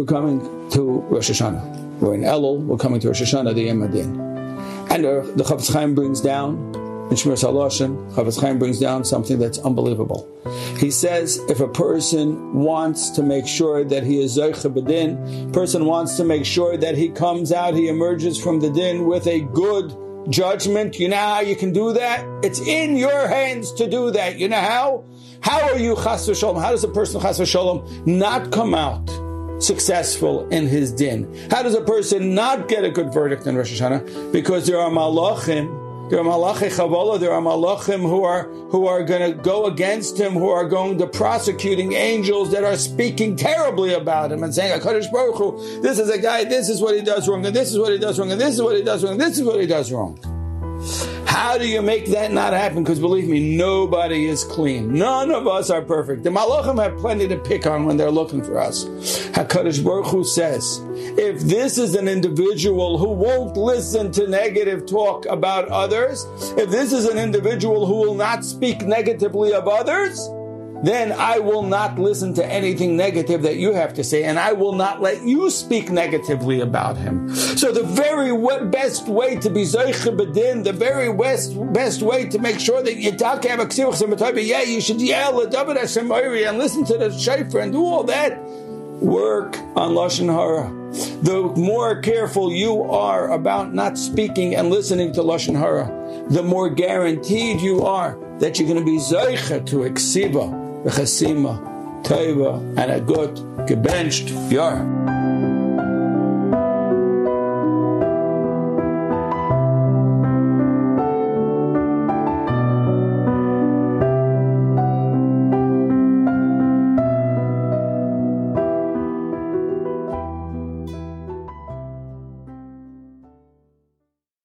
we're coming to Rosh Hashanah. We're in Elul, we're coming to Rosh Hashanah, the Yom HaDin. And the Chofetz Chaim brings down, in Shmiras HaLoshon, Chofetz Chaim brings down something that's unbelievable. He says, if a person wants to make sure that he is Zocheh BaDin, person wants to make sure that he comes out, he emerges from the din with a good judgment, you know how you can do that? It's in your hands to do that. You know how? How are you chas v'sholem? How does a person chas v'sholem not come out successful in his din? How does a person not get a good verdict in Rosh Hashanah? Because there are malachim who are going to go against him, who are going to prosecuting angels that are speaking terribly about him and saying, HaKadosh Baruch Hu, this is a guy, this is what he does wrong, and this is what he does wrong, and this is what he does wrong, and this is what he does wrong. How do you make that not happen? Because believe me, nobody is clean. None of us are perfect. The malachim have plenty to pick on when they're looking for us. HaKadosh Baruch Hu says, if this is an individual who won't listen to negative talk about others, if this is an individual who will not speak negatively of others, then I will not listen to anything negative that you have to say, and I will not let you speak negatively about him. So the very best way to be Zocheh BaDin, the very best way to make sure that you should yell at David Hashem and listen to the shayfah and do all that, work on Lashon Hara. The more careful you are about not speaking and listening to Lashon Hara, the more guaranteed you are that you're going to be Zayche to Exibah, chasima, tayva, and a good, gebenched yard.